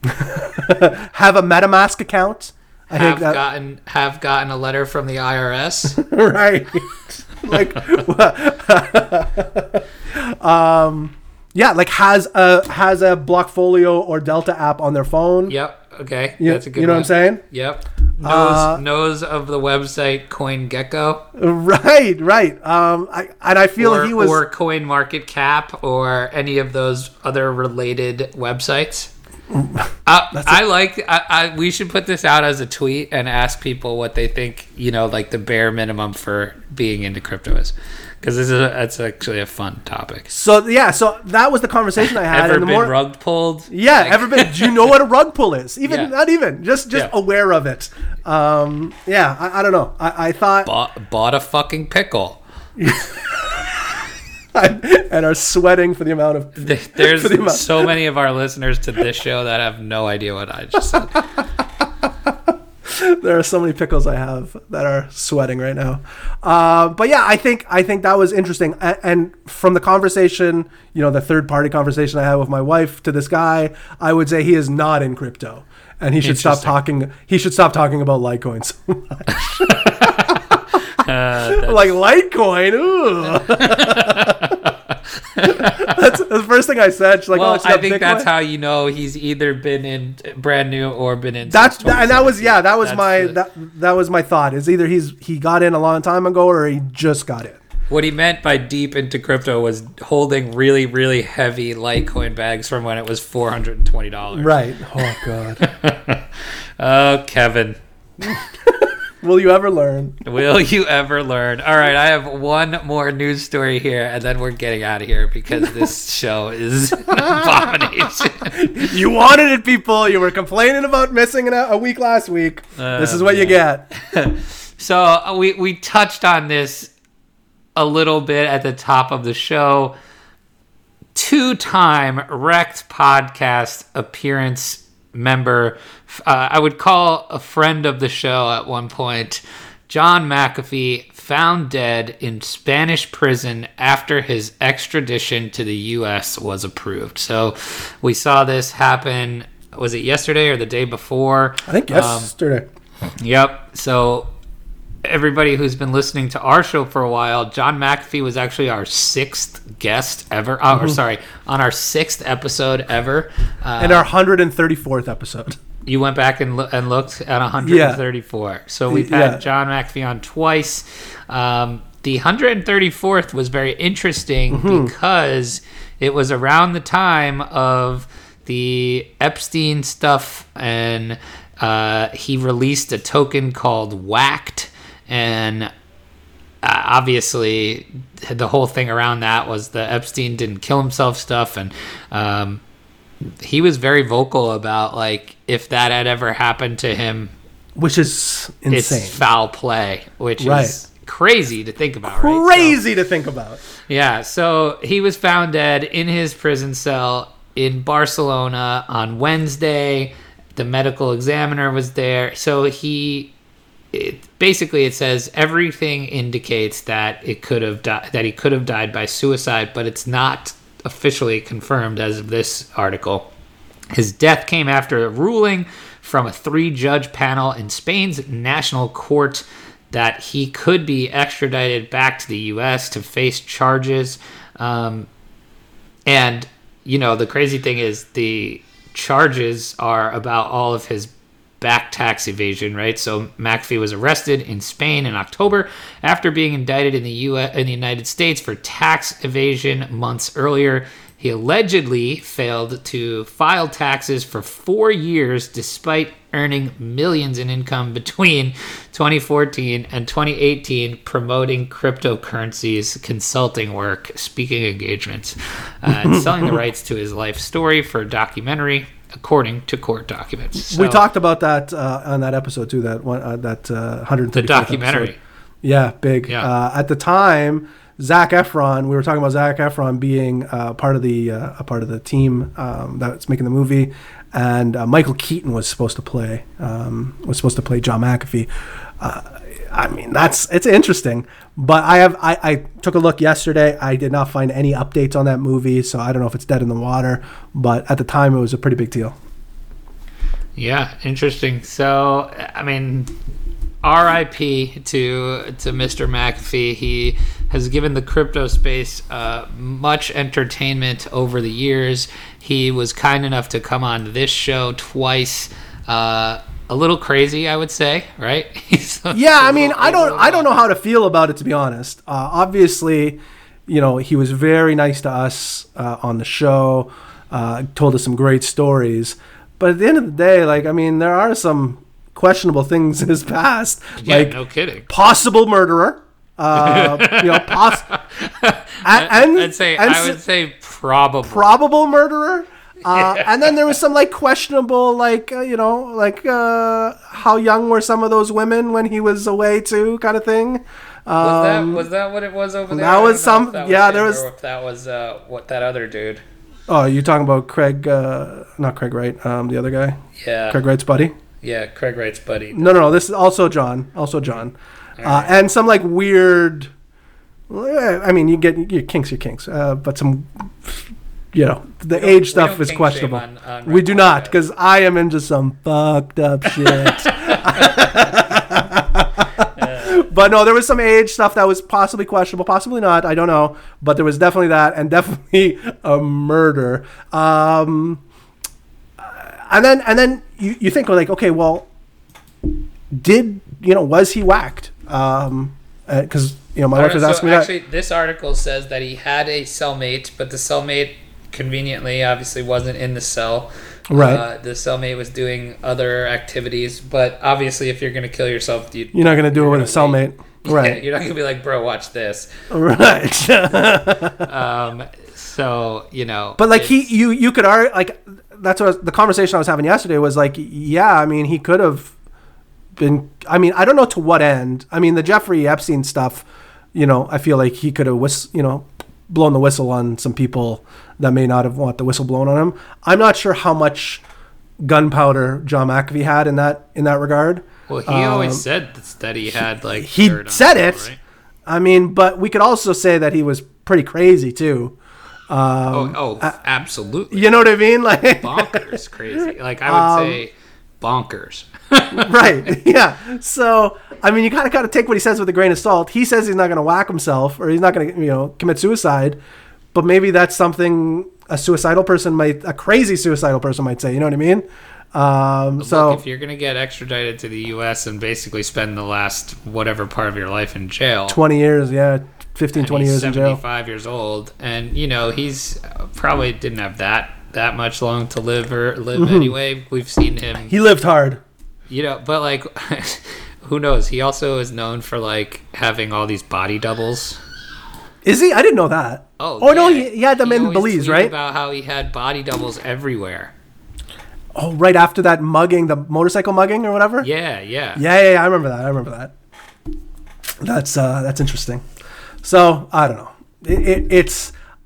a MetaMask account. Have gotten a letter from the IRS. Right. Like yeah, like has a Blockfolio or Delta app on their phone. Yep. Okay. That's a good one. You know what I'm saying? Yep. Knows of the website CoinGecko. Right, right. I feel he was or CoinMarketCap or any of those other related websites. We should put this out as a tweet and ask people what they think, you know, like the bare minimum for being into crypto is, because it's actually a fun topic. So yeah, so that was the conversation I had. Ever been rug pulled? Yeah, like, ever been? Do you know what a rug pull is? Even not even just aware of it. Yeah, I don't know. I thought bought a fucking pickle. And are sweating for the amount of. So many of our listeners to this show that have no idea what I just said. There are so many pickles I have that are sweating right now. But yeah, I think that was interesting. And from the conversation, you know, the third party conversation I had with my wife to this guy, I would say he is not in crypto, and he should stop talking. He should stop talking about Litecoin so much. Like Litecoin, ooh. That's the first thing I said. She's like, well, I think Bitcoin. That's how you know he's either been in brand new or been in. That was my thought. Is either he got in a long time ago or he just got in. What he meant by deep into crypto was holding really, really heavy Litecoin bags from when it was $420. Right. Oh God. Oh, Kevin. Will you ever learn? Will you ever learn? All right, I have one more news story here, and then we're getting out of here because this show is an abomination. You wanted it, people. You were complaining about missing a week last week. This is what you get. So we touched on this a little bit at the top of the show. Two-time Wrecked Podcast appearance member, I would call a friend of the show at one point, John McAfee, found dead in Spanish prison after his extradition to the U.S. was approved. So we saw this happen, was it yesterday or the day before? I think yesterday. Yep. So everybody who's been listening to our show for a while, John McAfee was actually our sixth guest ever. On our sixth episode ever. And our 134th episode. You went back and looked at 134. Yeah. So we've had John McAfee on twice. The 134th was very interesting because it was around the time of the Epstein stuff, and he released a token called Whacked. And obviously the whole thing around that was the Epstein didn't kill himself stuff. And he was very vocal about, like, if that had ever happened to him, which is insane. It's foul play, which is crazy to think about. Yeah. So he was found dead in his prison cell in Barcelona on Wednesday. The medical examiner was there. So basically it says everything indicates that he could have died by suicide, but it's not officially confirmed as of this article. His death came after a ruling from a 3-judge panel in Spain's national court that he could be extradited back to the U.S. to face charges. And, you know, the crazy thing is the charges are about all of his back tax evasion, right? So McAfee was arrested in Spain in October after being indicted in the United States for tax evasion months earlier. He allegedly failed to file taxes for 4 years despite earning millions in income between 2014 and 2018 promoting cryptocurrencies, consulting work, speaking engagements, and selling the rights to his life story for a documentary, according to court documents. So, we talked about that on that episode too, that one, that 134th documentary episode. Yeah, big. Yeah. At the time, Zac Efron, we were talking about Zac Efron being part of the team that's making the movie, and Michael Keaton was supposed to play John McAfee. I mean, it's interesting, but I took a look yesterday. I did not find any updates on that movie, so I don't know if it's dead in the water. But at the time, it was a pretty big deal. Yeah, interesting. So I mean, R.I.P. to Mr. McAfee. He has given the crypto space much entertainment over the years. He was kind enough to come on this show twice. A little crazy, I would say, right? Yeah, I mean, I don't know how to feel about it, to be honest. Obviously, you know, he was very nice to us on the show. Told us some great stories, but at the end of the day, like, I mean, there are some questionable things in his past. Yeah, like, no kidding. Possible murderer. You know, I would say probable murderer. And then there was some like questionable, like, you know, like how young were some of those women when he was away too, kind of thing. Was that what it was over there? That was some. Yeah, there was. If that was what that other dude. Oh, you're talking about Craig? Not Craig Wright. The other guy. Yeah. Craig Wright's buddy. Yeah, Craig Wright's buddy. No. This is also John. Right. And some like weird. I mean, you get your kinks, but some. You know, the age stuff is questionable. We do not, because I am into some fucked up shit. But no, there was some age stuff that was possibly questionable, possibly not. I don't know. But there was definitely that, and definitely a murder. And then you think, like, okay, well, was he whacked? Because, you know, my wife was asking me that. Actually, this article says that he had a cellmate, but the cellmate conveniently obviously wasn't in the cell. Right. The cellmate was doing other activities, but obviously if you're going to kill yourself, you're not going to do it with a cellmate. Right. You're not going to be like, bro, watch this. Right. So, you know. But like you could argue, like, that's what the conversation I was having yesterday was like, yeah, I mean, he could have been, I mean, I don't know to what end. I mean, the Jeffrey Epstein stuff, you know, I feel like he could have blown the whistle on some people that may not have want the whistle blown on him. I'm not sure how much gunpowder John McAfee had in that regard. Well, he always said that he had like he dirt said on it. People, right? I mean, but we could also say that he was pretty crazy too. Absolutely. You know what I mean? Like bonkers crazy. Like I would say bonkers. Right. Yeah. So I mean, you gotta take what he says with a grain of salt. He says he's not gonna whack himself, or he's not gonna commit suicide. But maybe that's something a crazy suicidal person might say. You know what I mean? So look, if you're gonna get extradited to the U.S. and basically spend the last whatever part of your life in jail, 20 years, yeah, 20 years in jail, 75 years old, and you know he's probably didn't have that much long to live anyway. We've seen him; he lived hard. You know, but like who knows? He also is known for like having all these body doubles. Is he? I didn't know that. Oh yeah. No, he had them in Belize, right? About how he had body doubles everywhere. Oh, right after that mugging, the motorcycle mugging or whatever? Yeah. I remember that. That's interesting. So I don't know.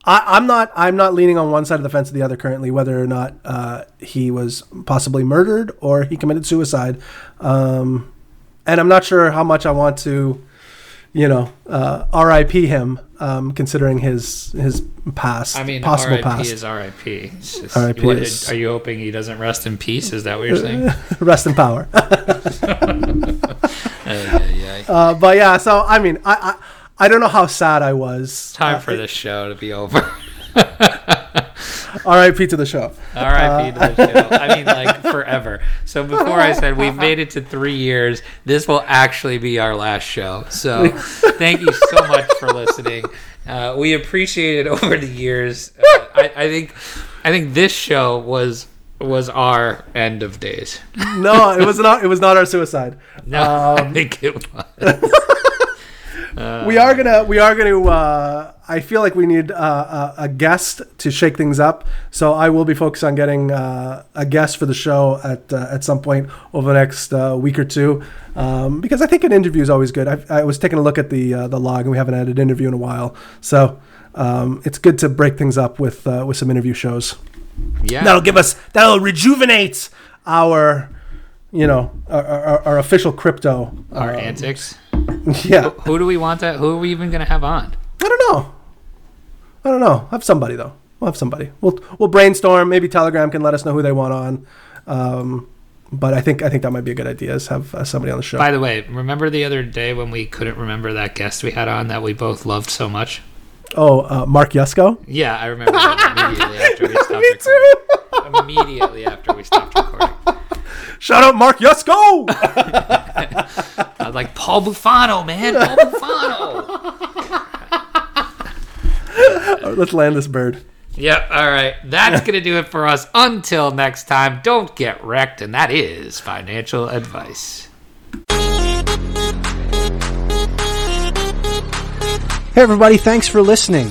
I'm not leaning on one side of the fence or the other currently, whether or not he was possibly murdered or he committed suicide. And I'm not sure how much I want to, RIP him, considering his past. I mean, possible RIP past. Is RIP. Just, RIP what, is... Are you hoping he doesn't rest in peace? Is that what you're saying? Rest in power. But yeah, so I mean, I don't know how sad I was. Time for this show to be over. R.I.P. to the show. R.I.P. to the show. I mean, like, forever. So before I said we've made it to 3 years, this will actually be our last show. So thank you so much for listening. We appreciate it over the years. I think this show was our end of days. No, it was not. It was not our suicide. No, I think it was. We are gonna I feel like we need a guest to shake things up, so I will be focused on getting a guest for the show at some point over the next week or two, because I think an interview is always good. I was taking a look at the log and we haven't had an interview in a while, so it's good to break things up with some interview shows. Yeah, that'll rejuvenate our our official crypto, our antics. Yeah. Who do we want that? Who are we even going to have on? I don't know. Have somebody though. We'll have somebody. We'll brainstorm. Maybe Telegram can let us know who they want on. But I think that might be a good idea, is have somebody on the show. By the way, remember the other day when we couldn't remember that guest we had on that we both loved so much? Oh, Mark Yusko? Yeah, I remember that immediately after we stopped recording. Shout out Mark Yusko! I was like, Paul Bufano, man. Paul Bufano. All right, let's land this bird. Yep. All right. That's going to do it for us. Until next time, don't get wrecked. And that is financial advice. Hey, everybody. Thanks for listening.